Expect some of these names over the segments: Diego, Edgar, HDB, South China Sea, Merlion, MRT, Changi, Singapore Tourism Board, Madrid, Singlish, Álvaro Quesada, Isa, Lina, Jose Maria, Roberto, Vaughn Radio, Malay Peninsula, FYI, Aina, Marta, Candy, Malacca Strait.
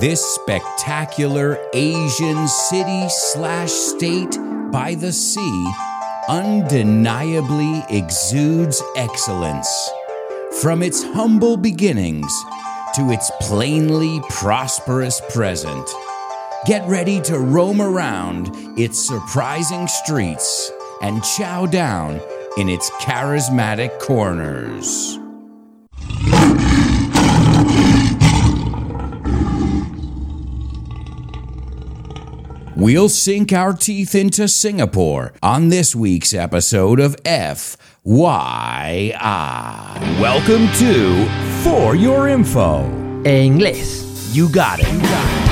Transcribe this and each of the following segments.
this spectacular Asian city/state by the sea undeniably exudes excellence. From its humble beginnings to its plainly prosperous present, get ready to roam around its surprising streets and chow down in its charismatic corners. We'll sink our teeth into Singapore on this week's episode of FYI. Welcome to For Your Info. Inglés. You got it. You got it.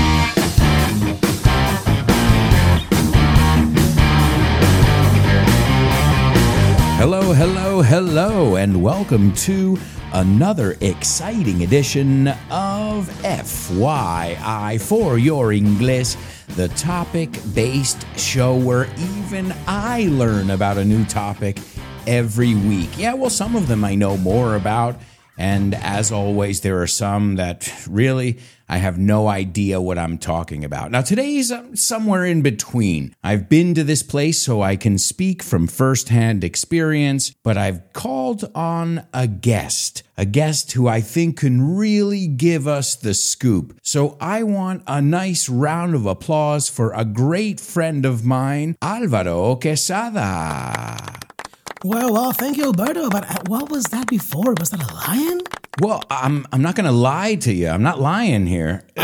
Hello, hello, hello, and welcome to another exciting edition of FYI For Your English, the topic-based show where even I learn about a new topic every week. Yeah, well, some of them I know more about, and as always, there are some that really I have no idea what I'm talking about. Now, today's somewhere in between. I've been to this place, so I can speak from firsthand experience, but I've called on a guest who I think can really give us the scoop. So I want a nice round of applause for a great friend of mine, Álvaro Quesada. Well, thank you, Alberto, but what was that before? Was that a lion? Well, I'm not going to lie to you. I'm not lying here. Oh,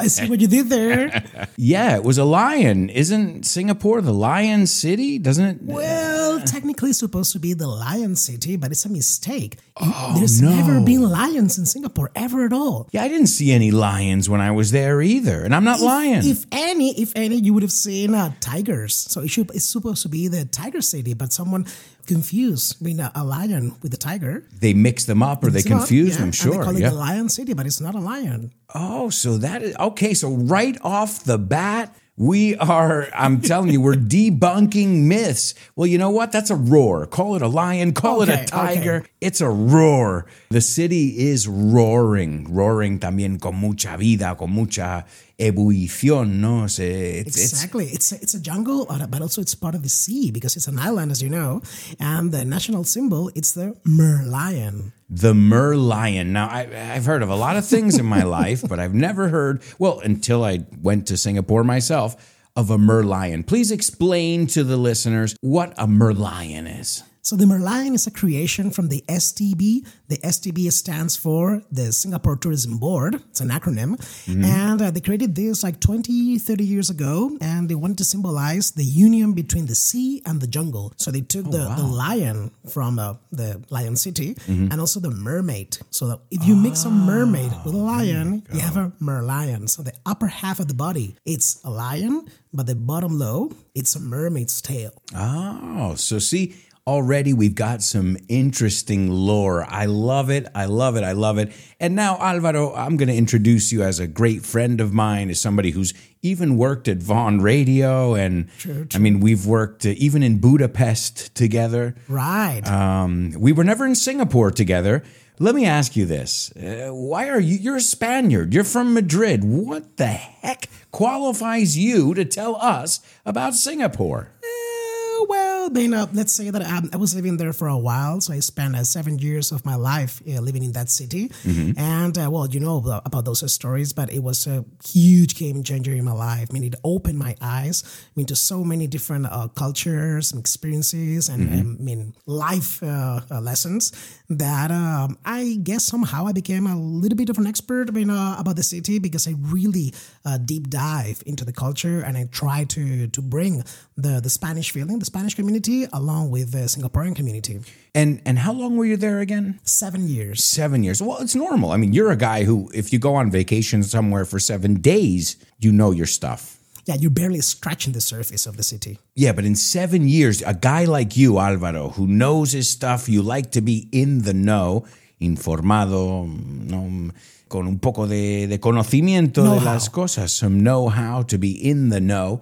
I see what you did there. Yeah, it was a lion. Isn't Singapore the lion city? Doesn't it? Well, technically it's supposed to be the lion city, but it's a mistake. Oh, there's never been lions in Singapore, ever at all. Yeah, I didn't see any lions when I was there either, and I'm not lying. If any, you would have seen tigers. So it's supposed to be the tiger city, but someone confused a lion with a tiger. They mix them up or they confuse them, sure. And they call it the lion city, but it's not a lion. Oh, so that is... Okay, so right off the bat... I'm telling you, we're debunking myths. Well, you know what? That's a roar. Call it a lion. Call it a tiger. Okay. It's a roar. The city is roaring. Roaring también con mucha vida, con mucha ebullición, no? Exactly. It's a jungle, but also it's part of the sea because it's an island, as you know. And the national symbol, it's the merlion. The merlion. Now, I've heard of a lot of things in my life, but I've never heard, well, until I went to Singapore myself, of a merlion. Please explain to the listeners what a merlion is. So the Merlion is a creation from the STB. The STB stands for the Singapore Tourism Board. It's an acronym. Mm-hmm. And they created this like 20, 30 years ago. And they wanted to symbolize the union between the sea and the jungle. So they took the lion from the lion city and also the mermaid. So that if you mix a mermaid with a lion, you have a merlion. So the upper half of the body, it's a lion. But the bottom low, it's a mermaid's tail. Oh, so see... Already we've got some interesting lore. I love it. I love it. I love it. And now, Álvaro, I'm going to introduce you as a great friend of mine, as somebody who's even worked at Vaughn Radio. And true. I mean, we've worked even in Budapest together. Right. We were never in Singapore together. Let me ask you this. You're a Spaniard. You're from Madrid. What the heck qualifies you to tell us about Singapore? Let's say that I was living there for a while, so I spent 7 years of my life living in that city. Mm-hmm. And, you know about those stories, but it was a huge game changer in my life. I mean, it opened my eyes to so many different cultures and experiences and, life lessons that I guess somehow I became a little bit of an expert about the city because I really deep dive into the culture and I try to bring the Spanish feeling, the Spanish community, along with the Singaporean community. And how long were you there again? 7 years. 7 years. Well, it's normal. I mean, you're a guy who, if you go on vacation somewhere for 7 days, you know your stuff. Yeah, you're barely scratching the surface of the city. Yeah, but in 7 years, a guy like you, Álvaro, who knows his stuff, you like to be in the know, informado, con un poco de conocimiento know-how. De las cosas, some know-how to be in the know.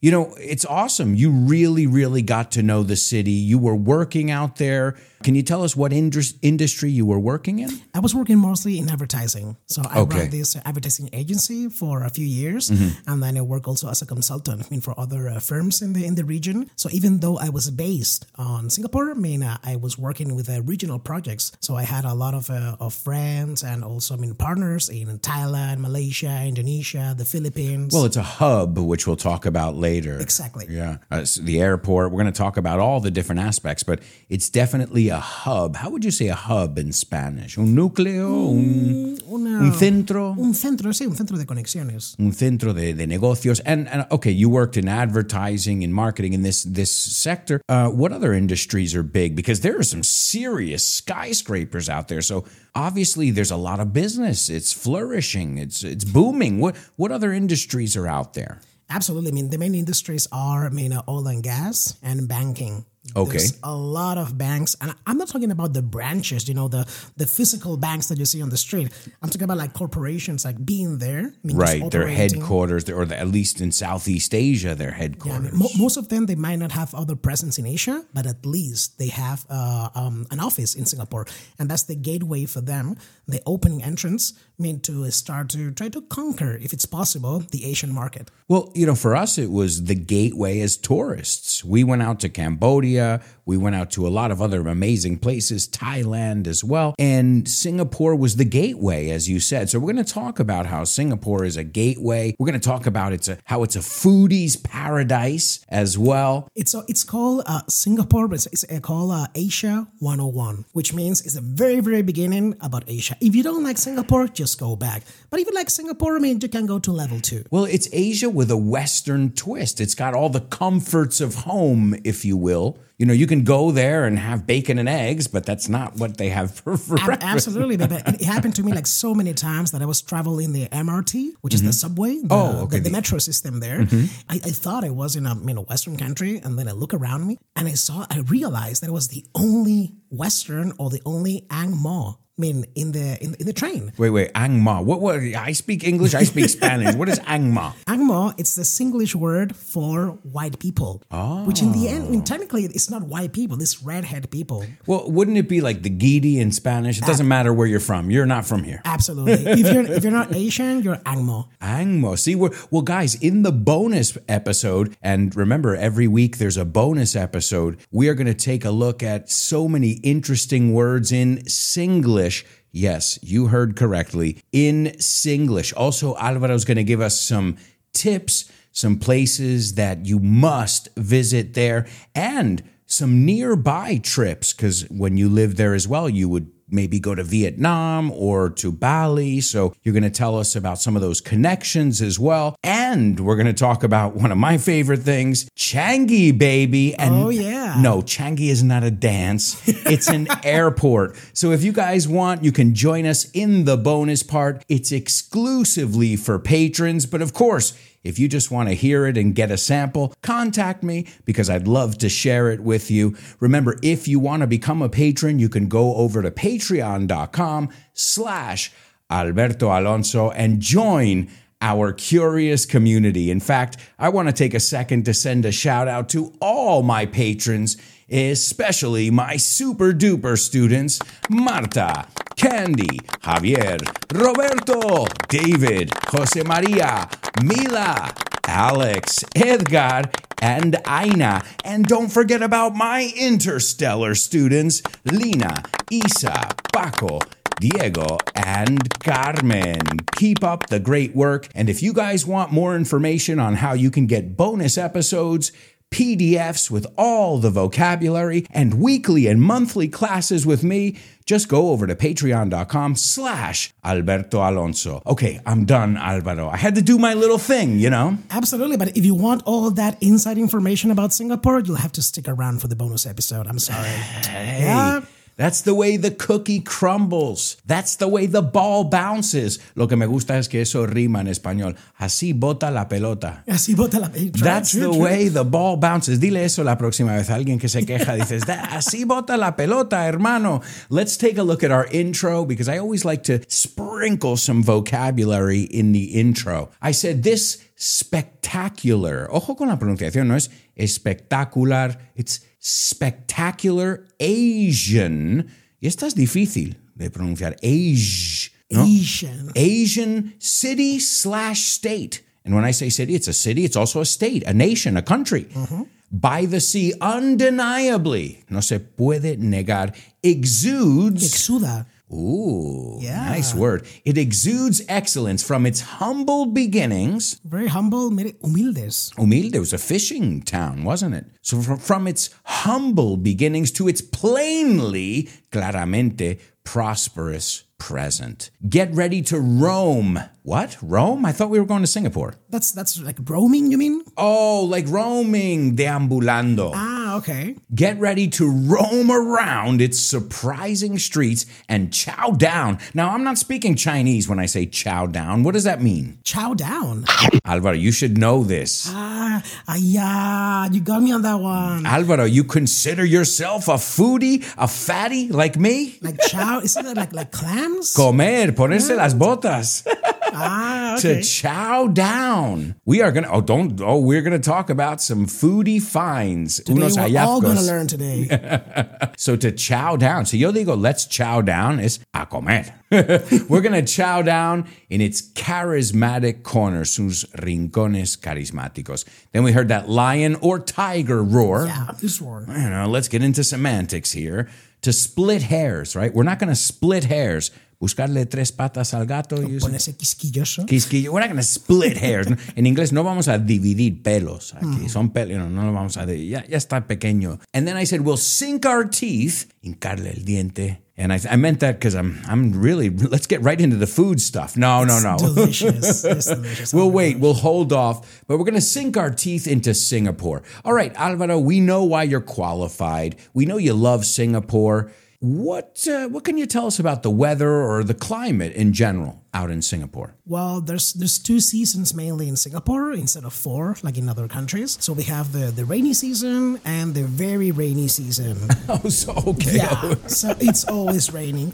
you know, it's awesome. You really, really got to know the city. You were working out there. Can you tell us what industry you were working in? I was working mostly in advertising. So I ran this advertising agency for a few years. Mm-hmm. And then I worked also as a consultant, for other firms in the region. So even though I was based on Singapore, I was working with regional projects. So I had a lot of friends and also, partners in Thailand, Malaysia, Indonesia, the Philippines. Well, it's a hub, which we'll talk about later. Exactly. Yeah. So the airport. We're going to talk about all the different aspects, but it's definitely a hub. How would you say a hub in Spanish? Un núcleo, un centro. Un centro, sí, un centro de conexiones. Un centro de negocios. And okay, you worked in advertising and marketing in this sector. What other industries are big? Because there are some serious skyscrapers out there. So obviously there's a lot of business. It's flourishing. It's booming. What other industries are out there? Absolutely. The main industries are, oil and gas and banking. Okay. There's a lot of banks, and I'm not talking about the branches, the physical banks that you see on the street. I'm talking about like corporations, like being there. Right, their headquarters, or at least in Southeast Asia, their headquarters. Yeah, most of them, they might not have other presence in Asia, but at least they have an office in Singapore, and that's the gateway for them, the opening entrance, to start to try to conquer, if it's possible, the Asian market. Well, for us, it was the gateway as tourists. We went out to Cambodia. We went out to a lot of other amazing places, Thailand as well. And Singapore was the gateway, as you said. So we're going to talk about how Singapore is a gateway. We're going to talk about how it's a foodie's paradise as well. It's called Singapore, but it's called Asia 101, which means it's the very, very beginning about Asia. If you don't like Singapore, just go back. But if you like Singapore, you can go to level 2. Well, it's Asia with a Western twist. It's got all the comforts of home, if you will. You can go there and have bacon and eggs, but that's not what they have for breakfast. Absolutely. It happened to me like so many times that I was traveling the MRT, which is the subway, the metro system there. Mm-hmm. I thought I was in a Western country, and then I look around me and I realized that it was the only Western or the only Ang Moh in the train. Wait, Ang Moh. What? I speak English, I speak Spanish. What is Ang Moh? Ang Moh, it's the Singlish word for white people. Oh. Which in the end, technically, it's not white people, it's redhead people. Well, wouldn't it be like the Gidi in Spanish? It doesn't matter where you're from. You're not from here. Absolutely. If you're not Asian, you're Ang Moh. Ang Moh. See, well, guys, in the bonus episode, and remember, every week there's a bonus episode, we are going to take a look at so many interesting words in Singlish. Yes, you heard correctly, in Singlish. Also, Alvaro's going to give us some tips, some places that you must visit there, and some nearby trips, because when you live there as well, you would maybe go to Vietnam or to Bali. So you're going to tell us about some of those connections as well. And we're going to talk about one of my favorite things, Changi, baby. And oh, yeah. No, Changi is not a dance. It's an airport. So if you guys want, you can join us in the bonus part. It's exclusively for patrons. But of course, if you just want to hear it and get a sample, contact me because I'd love to share it with you. Remember, if you want to become a patron, you can go over to patreon.com/Alberto Alonso and join our curious community. In fact, I want to take a second to send a shout out to all my patrons, especially my super duper students, Marta, Candy, Javier, Roberto, David, Jose Maria, Mila, Alex, Edgar, and Aina. And don't forget about my interstellar students, Lina, Isa, Paco, Diego, and Carmen. Keep up the great work. And if you guys want more information on how you can get bonus episodes, PDFs with all the vocabulary, and weekly and monthly classes with me, just go over to patreon.com/Alberto Alonso. Okay, I'm done, Álvaro. I had to do my little thing, Absolutely, but if you want all that inside information about Singapore, you'll have to stick around for the bonus episode. I'm sorry. Hey. Yeah. That's the way the cookie crumbles. That's the way the ball bounces. Lo que me gusta es que eso rima en español. Así bota la pelota. Así bota la pelota. That's the way the ball bounces. Dile eso la próxima vez. Alguien que se queja dices, así bota la pelota, hermano. Let's take a look at our intro because I always like to sprinkle some vocabulary in the intro. I said this spectacular. Ojo con la pronunciación, no es espectacular. It's spectacular Asian. Y esta es difícil de pronunciar. Asian. ¿No? Asian. Asian city/state. And when I say city, it's a city. It's also a state, a nation, a country. Uh-huh. By the sea, undeniably. No se puede negar. Exudes. Exuda. Ooh, yeah. Nice word. It exudes excellence from its humble beginnings. Very humble, humildes. Humilde was a fishing town, wasn't it? So from its humble beginnings to its plainly, claramente, prosperous present. Get ready to roam. What? Rome? I thought we were going to Singapore. That's like roaming, you mean? Oh, like roaming, deambulando. Ah, okay. Get ready to roam around its surprising streets and chow down. Now, I'm not speaking Chinese when I say chow down. What does that mean? Chow down. Álvaro, you should know this. You got me on that one. Álvaro, you consider yourself a foodie, a fatty like me? Like chow, isn't that like clams? Comer, ponerse las botas. Okay. To chow down. We are going to, we're going to talk about some foodie finds. Today unos we're hallazgos. All going to learn today. So to chow down. So yo digo, let's chow down is a comer. We're going to chow down in its charismatic corners, sus rincones carismáticos. Then we heard that lion or tiger roar. Yeah, this roar. I don't know, let's get into semantics here. To split hairs, right? We're not going to split hairs. Buscarle tres patas al gato. Ponerse quisquilloso. Quisquillo. We're not going to split hairs. En inglés no vamos a dividir pelos. Aquí son pelos. No lo vamos a dividir. Ya está pequeño. And then I said, we'll sink our teeth. Hincarle el diente. And I meant that because I'm really, let's get right into the food stuff. No. Delicious. It's delicious. We'll wait. We'll hold off. But we're going to sink our teeth into Singapore. All right, Álvaro, we know why you're qualified. We know you love Singapore. What can you tell us about the weather or the climate in general out in Singapore? Well, there's two seasons mainly in Singapore instead of four like in other countries. So we have the rainy season and the very rainy season. Oh, so okay. Yeah, so it's always raining.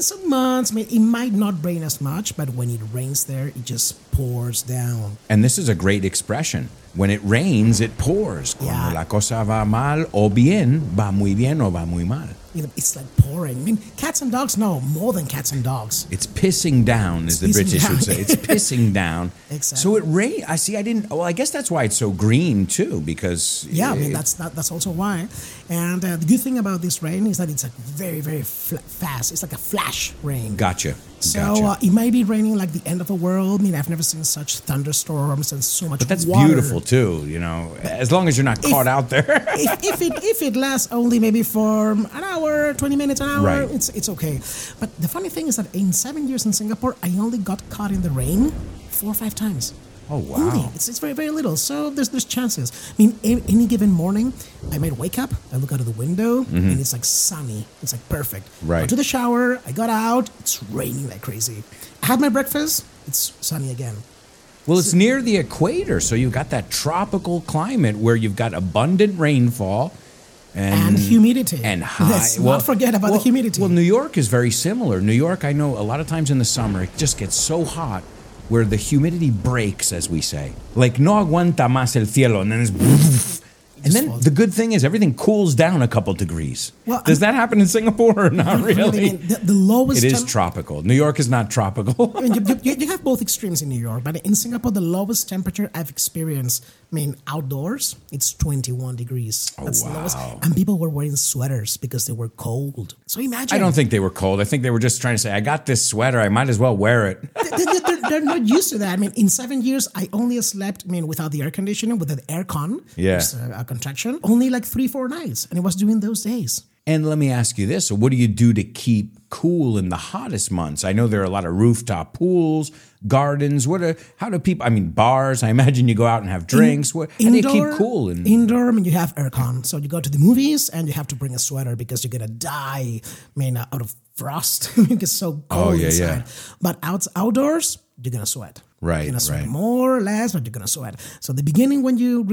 Some months, it might not rain as much, but when it rains there, it just pours down. And this is a great expression. When it rains, it pours. Yeah. Cuando la cosa va mal o bien, va muy bien o va muy mal. It's like pouring. Cats and dogs, no, more than cats and dogs. It's pissing down, as the British would say. It's pissing down. Exactly. So it rains. I see, I didn't. Well, I guess that's why it's so green, too, because. Yeah, that's also why. And the good thing about this rain is that it's like very, very fast. It's like a flash rain. Gotcha. So it might be raining like the end of the world. I've never seen such thunderstorms and so much water. But that's water. Beautiful too, but as long as you're not caught out there. if it lasts only maybe for an hour, 20 minutes, an hour, right. It's okay. But the funny thing is that in 7 years in Singapore, I only got caught in the rain 4 or 5 times. Oh, wow. Only. It's very, very little. So there's chances. Any given morning, I might wake up, I look out of the window, and it's like sunny. It's like perfect. Right. Go to the shower, I got out, it's raining like crazy. I had my breakfast, it's sunny again. Well, it's near the equator, so you've got that tropical climate where you've got abundant rainfall. And humidity. And high. Let's not forget about the humidity. Well, New York is very similar. New York, I know a lot of times in the summer, it just gets so hot. Where the humidity breaks, as we say. Like, no aguanta más el cielo. And then it's... And then the good thing is everything cools down a couple degrees. Well, does that happen in Singapore or not really? The lowest... It is tropical. New York is not tropical. You have both extremes in New York, but in Singapore, the lowest temperature I've experienced, outdoors, it's 21 degrees. Oh, that's wow. The lowest. And people were wearing sweaters because they were cold. So imagine... I don't think they were cold. I think they were just trying to say, I got this sweater, I might as well wear it. They're not used to that. In 7 years, I only slept, without the air conditioning, without air con. Yeah. Contraction, only like 3-4 nights, and it was during those days. And let me ask you this. What do you do to keep cool in the hottest months? I know there are a lot of rooftop pools, gardens. How do people, I mean, bars. I imagine you go out and have drinks. How do you keep cool? Indoor, I mean, you have aircon. So you go to the movies and you have to bring a sweater because you're going to die, I mean, out of frost. You get so cold inside. Yeah. But outdoors, you're going to sweat. Right, you're going to sweat more or less, but you're going to sweat. So the beginning when you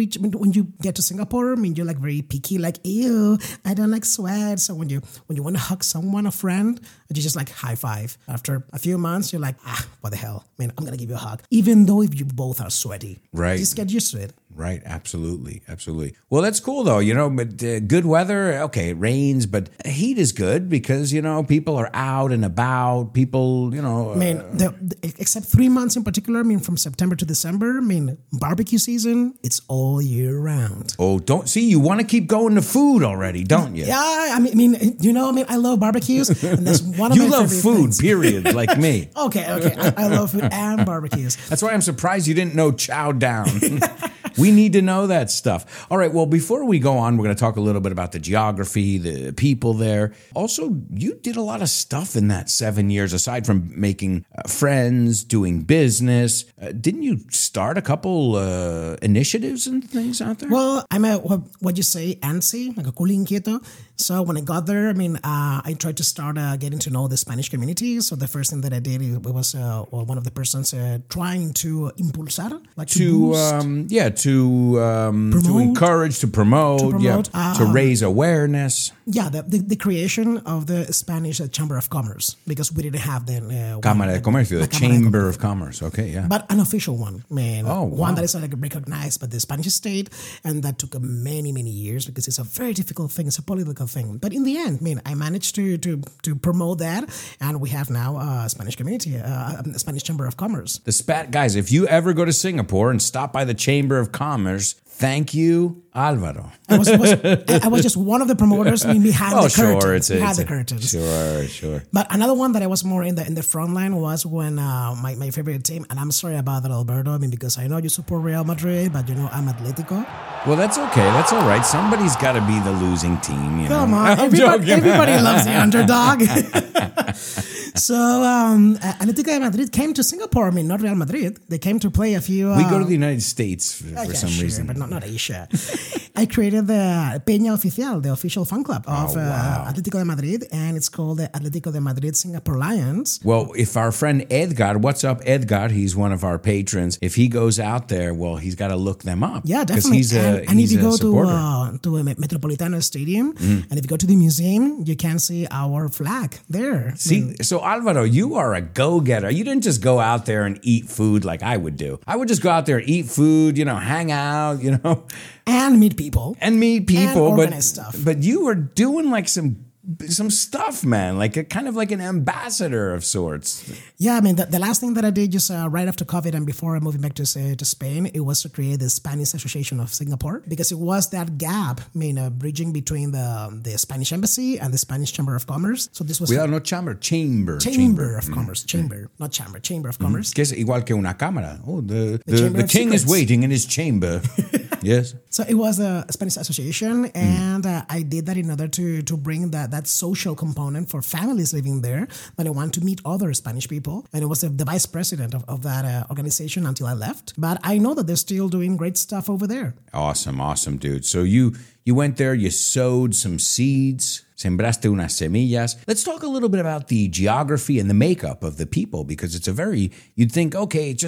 get to Singapore, I mean, you're like very picky, like, ew, I don't like sweat. So when you want to hug someone, a friend, you just like high five. After a few months, you're like, what the hell? I mean, I'm going to give you a hug. Even though if you both are sweaty. Right. Just get used to it. Right, absolutely, absolutely. Well, that's cool though, but good weather, okay, it rains, but heat is good because, people are out and about, people. I mean, except 3 months in particular, I mean, from September to December, I mean, barbecue season, it's all year round. Oh, you want to keep going to food already, don't you? Yeah, I mean, I love barbecues, and that's one of my favorite things. You love food, period, like me. Okay, I love food and barbecues. That's why I'm surprised you didn't know chow down. We need to know that stuff. All right, well, before we go on, we're going to talk a little bit about the geography, the people there. Also, you did a lot of stuff in that 7 years, aside from making friends, doing business. Didn't you start a couple initiatives and things out there? Well, I'm a, what you say, antsy, like a culo inquieto. So when I got there, I mean, I tried to start getting to know the Spanish community. So the first thing that I did was one of the persons trying to impulsar, like to boost. To promote, to raise awareness. Yeah, the creation of the Spanish Chamber of Commerce, because we didn't have the... Cámara de Comercio, the Chamber of Commerce. Okay, yeah. But an official one, man. Oh, wow. One that is like recognized by the Spanish state, and that took many, many years because it's a very difficult thing. It's a political thing. But in the end, I managed to promote that, and we have now a Spanish community, a Spanish Chamber of Commerce. Guys, if you ever go to Singapore and stop by the Chamber of Commerce, thank you, Álvaro. I was just one of the promoters behind the curtain. Sure, behind the curtains. Sure. But another one that I was more in the front line was when my favorite team, and I'm sorry about that, Alberto, because I know you support Real Madrid, but I'm Atlético. Well, that's okay. That's all right. Somebody's got to be the losing team. Come on. Everybody loves the underdog. So, Atlético de Madrid came to Singapore. Not Real Madrid. They came to play a few... We go to the United States for some reason. But not Asia. I created the Peña Oficial, the official fan club of Atlético de Madrid, and it's called the Atlético de Madrid Singapore Lions. Well, if our friend Edgar, what's up, Edgar? He's one of our patrons. If he goes out there, well, he's got to look them up. Yeah, definitely. He's and if you go to Metropolitano Stadium, and if you go to the museum, you can see our flag there. See, so Álvaro, you are a go-getter. You didn't just go out there and eat food like I would do. I would just go out there and eat food, hang out, And meet people. And organize stuff. But you were doing like some stuff, man, like kind of like an ambassador of sorts. Yeah, the last thing that I did just right after COVID and before I moved back to Spain, it was to create the Spanish Association of Singapore, because it was that gap, bridging between the Spanish Embassy and the Spanish Chamber of Commerce. So this was... Cuidado, no chamber, chamber. Chamber of Commerce, chamber, not chamber, Chamber of Commerce. Que es igual que una cámara. Oh, the king is waiting in his chamber. Yes. So it was a Spanish association, and I did that in order to bring that social component for families living there. But I wanted to meet other Spanish people, and I was the vice president of that organization until I left. But I know that they're still doing great stuff over there. Awesome, dude. So you went there, you sowed some seeds. Sembraste unas semillas. Let's talk a little bit about the geography and the makeup of the people, because it's you'd think, okay, I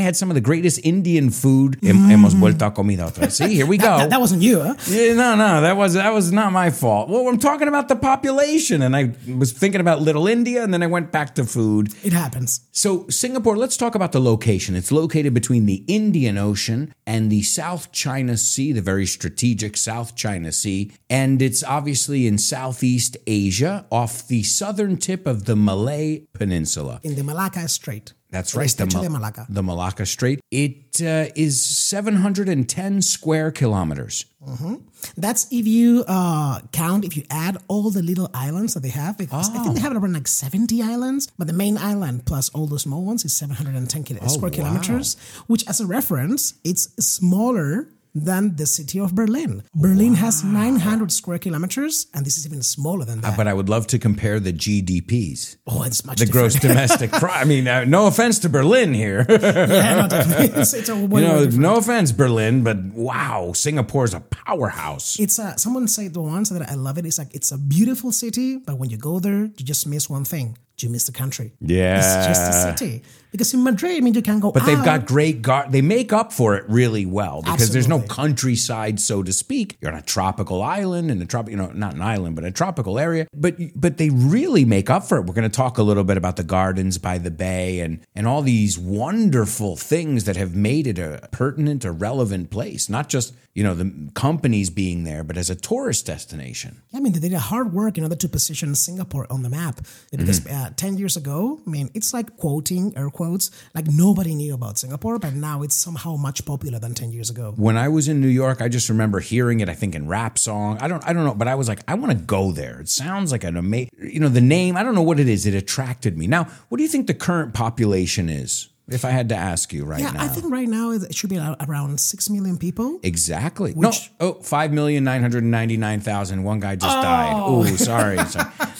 had some of the greatest Indian food. Hemos vuelto a comida otra vez. See, here we go. That wasn't you, huh? Yeah, no, that was not my fault. Well, I'm talking about the population, and I was thinking about Little India, and then I went back to food. It happens. So Singapore, let's talk about the location. It's located between the Indian Ocean and the South China Sea, the very strategic South China Sea, and it's obviously in Southeast Asia, off the southern tip of the Malay Peninsula. In the Malacca Strait. That's right. The Malacca Strait. It is 710 square kilometers. Mm-hmm. That's if you add all the little islands that they have. Because I think they have around 70 islands. But the main island plus all the small ones is 710 square kilometers, which as a reference, it's smaller than the city of Berlin. Berlin has 900 square kilometers, and this is even smaller than that. But I would love to compare the GDPs. Oh, it's much different. The gross domestic product. I mean, no offense to Berlin here. Yeah, no, it's a way no offense, Berlin, but wow, Singapore is a powerhouse. It's a, someone said once that I love it. It's like, it's a beautiful city, but when you go there, you just miss one thing. You miss the country. Yeah. It's just a city. Because in Madrid, I mean, you can go out. But they've got great they make up for it really well because there's no countryside, so to speak. You're on a tropical island and not an island, but a tropical area. But they really make up for it. We're going to talk a little bit about the gardens by the bay and all these wonderful things that have made it a pertinent, a relevant place. Not just, the companies being there, but as a tourist destination. I mean, they did a hard work in order to position Singapore on the map. Because 10 years ago, I mean, it's like quoting air quotes, like nobody knew about Singapore, but now it's somehow much popular than 10 years ago. When I was in New York, I just remember hearing it, I think in rap song. I don't know, but I was like, I want to go there. It sounds like an amazing, the name, I don't know what it is. It attracted me. Now, what do you think the current population is? If I had to ask you now. Yeah, I think right now it should be around 6 million people. Exactly. 5,999,000. One guy just died. Oh, sorry.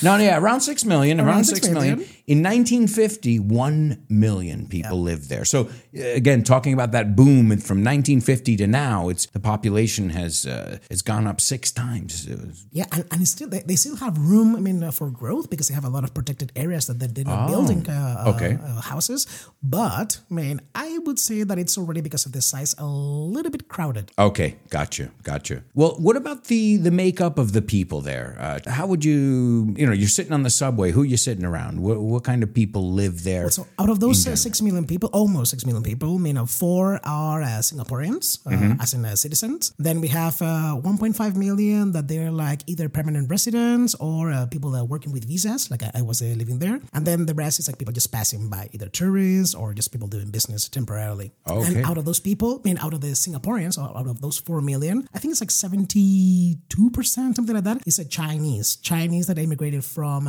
Around 6 million. Around 6 million. In 1950, 1 million people lived there. So again, talking about that boom from 1950 to now, the population has gone up 6 times. Yeah, and still they still have room. I mean, for growth because they have a lot of protected areas that they're not building houses. But I would say that it's already because of the size a little bit crowded. Okay, gotcha. Well, what about the makeup of the people there? How would you're sitting on the subway? Who are you sitting around? What kind of people live there? So out of those 6 million people, almost 6 million people, 4 are Singaporeans, as in citizens. Then we have 1.5 million that they're like either permanent residents or people that are working with visas, like I was living there. And then the rest is like people just passing by, either tourists or just people doing business temporarily. Okay. And out of those people, out of the Singaporeans, out of those 4 million, I think it's like 72%, something like that, is Chinese that immigrated from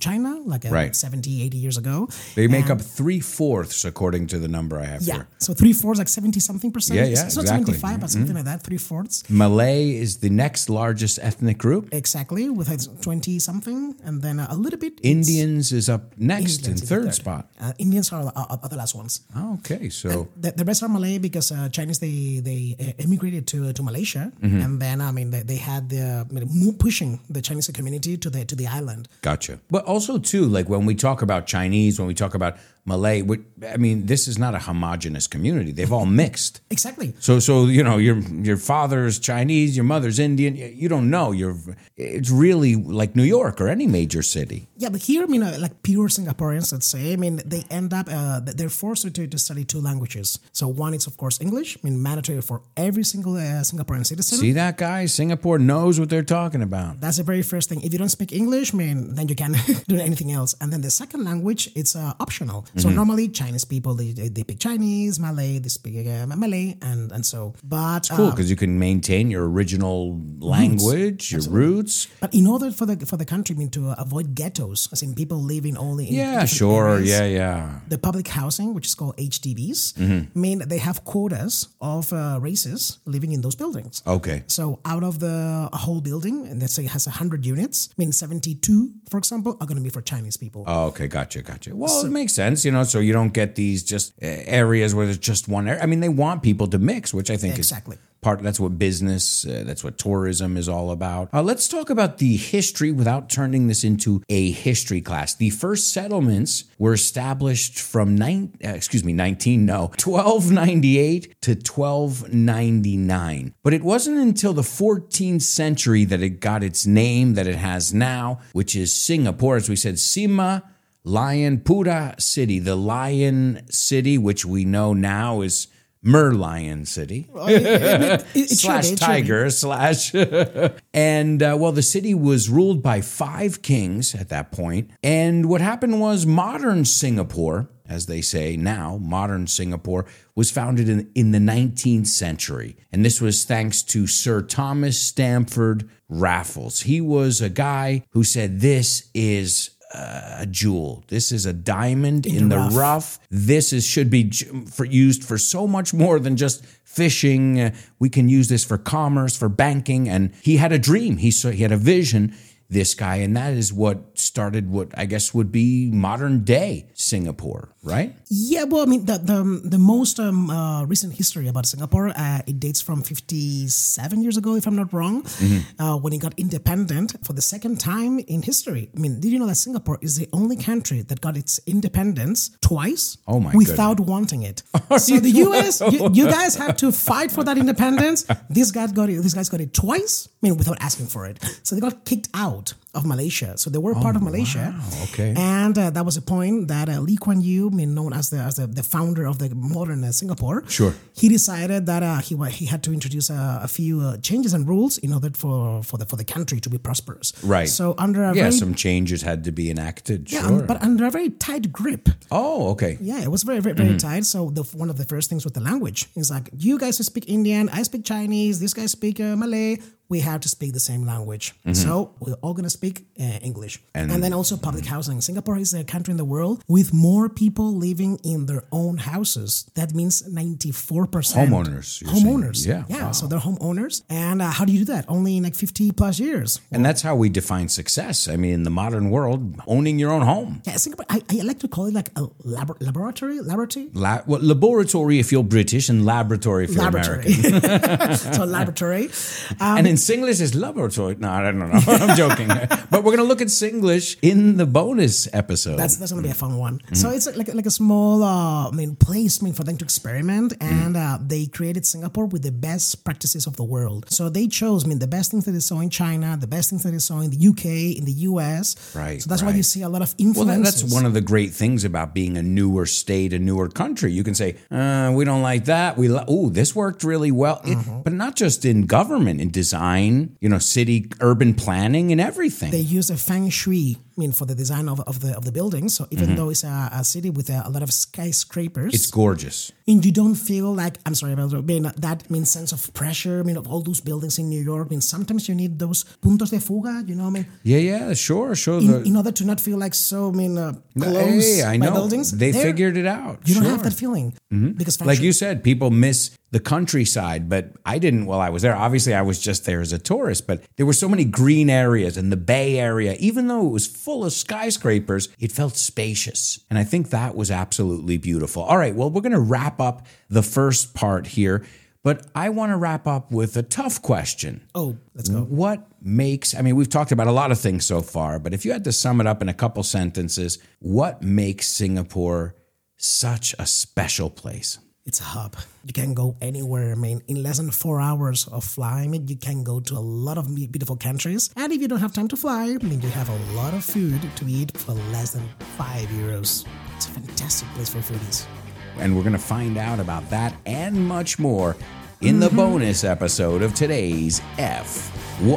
China, like 70, 80 years ago. They make up 3/4, according to the number I have here. So 3/4, like 70-something%. Yeah, it's not exactly 75, but something like that, 3/4. Malay is the next largest ethnic group. Exactly, with 20-something, and then a little bit. Indians is up next in third spot. Indians are the last ones. Oh, okay, so. The rest are Malay because Chinese, they immigrated to Malaysia, and then, they had pushing the Chinese community to the island. Gotcha. But also, too, like when we talk about Chinese, when we talk about Malay, this is not a homogenous community. They've all mixed. Exactly. So your father's Chinese, your mother's Indian. You don't know. It's really like New York or any major city. Yeah, but here, like pure Singaporeans, let's say, they end up, they're forced to study 2 languages. So one is, of course, English, mandatory for every single Singaporean citizen. See that, guys? Singapore knows what they're talking about. That's the very first thing. If you don't speak English, then you can't do anything else. And then the second language, it's optional. So normally Chinese people, they pick Chinese, Malay, they speak Malay, and so. But it's cool because you can maintain your original language, roots. But in order for the country, to avoid ghettos, as in people living only in areas, the public housing, which is called HDBs, they have quotas of races living in those buildings. Okay. So out of a whole building, and let's say it has 100 units, 72, for example, are going to be for Chinese people. Oh, okay, gotcha. Well, it makes sense. So you don't get these just areas where there's just one area. They want people to mix, which I think is part. That's what business, that's what tourism is all about. Let's talk about the history without turning this into a history class. The first settlements were established from 1298 to 1299. But it wasn't until the 14th century that it got its name that it has now, which is Singapore. As we said, Sima Lion Pura City, the Lion City, which we know now is Merlion City, /tiger. And the city was ruled by 5 kings at that point. And what happened was modern Singapore, as they say now, modern Singapore, was founded in the 19th century. And this was thanks to Sir Thomas Stamford Raffles. He was a guy who said, this is a jewel. This is a diamond in the rough. This is should be used for so much more than just fishing. We can use this for commerce, for banking. And he had a dream. He had a vision, this guy. And that is what started what I guess would be modern day Singapore, right? Yeah, well, I mean, the most recent history about Singapore, it dates from 57 years ago, if I'm not wrong, when it got independent for the second time in history. I mean, did you know that Singapore is the only country that got its independence twice without wanting it? So the US, you guys had to fight for that independence. These guys got it twice, I mean, without asking for it. So they got kicked out of Malaysia. So they were part of Malaysia. Wow. Okay. And that was a point that Lee Kuan Yew, I mean, known as the founder of the modern Singapore, sure, he decided that he had to introduce a few changes and rules in order for the country to be prosperous. Right. So under some changes had to be enacted. Yeah, sure. But under a very tight grip. Oh, okay. Yeah, it was very, very, very tight. So one of the first things with the language is like, you guys who speak Indian, I speak Chinese, these guys speak Malay. We have to speak the same language. Mm-hmm. So we're all going to speak English. And then also public housing. Singapore is the country in the world with more people living in their own houses. That means 94%. Homeowners. Homeowners. Saying. Yeah. Wow. So they're homeowners. And how do you do that? Only in like 50 plus years. And that's how we define success. I mean, in the modern world, owning your own home. Yeah, Singapore, I like to call it like a laboratory. Laboratory if you're British and laboratory if you're American. So laboratory. And in Singlish is laboratory. No, I don't know. I'm joking. But we're going to look at Singlish in the bonus episode. That's going to be a fun one. Mm-hmm. So it's like a small place for them to experiment. And they created Singapore with the best practices of the world. So they chose, the best things that they saw in China, the best things that they saw in the UK, in the US. Right. So that's why you see a lot of influences. Well, that's one of the great things about being a newer state, a newer country. You can say, we don't like that. This worked really well. But not just in government, in design. City, urban planning and everything. They use a feng shui for the design of the building. So even though it's a city with a lot of skyscrapers, it's gorgeous. And you don't feel like, I'm sorry, that means sense of pressure, of all those buildings in New York. Sometimes you need those puntos de fuga, Yeah, sure. In order to not feel like close by buildings. They figured it out. You don't have that feeling. Mm-hmm. Because like you said, people miss the countryside, but I didn't while I was there. Obviously, I was just there as a tourist, but there were so many green areas in the Bay Area, even though it was full of skyscrapers, it felt spacious. And I think that was absolutely beautiful. All right, well, we're going to wrap up the first part here, but I want to wrap up with a tough question. Oh, let's go. What makes, we've talked about a lot of things so far, but if you had to sum it up in a couple sentences, what makes Singapore such a special place? It's a hub. You can go anywhere. In less than 4 hours of flying, you can go to a lot of beautiful countries. And if you don't have time to fly, you have a lot of food to eat for less than €5. It's a fantastic place for foodies. And we're going to find out about that and much more in the bonus episode of today's FYI.